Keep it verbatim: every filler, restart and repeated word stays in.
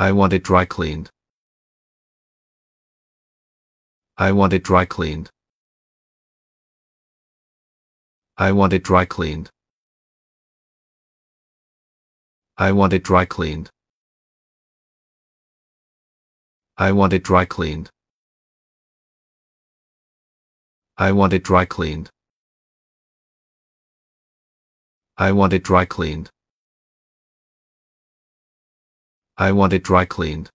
I want it dry cleaned. I want it dry cleaned. I want it dry cleaned. I want it dry cleaned. I want it dry cleaned. I want it dry cleaned. I want it dry cleaned. I want it dry cleaned.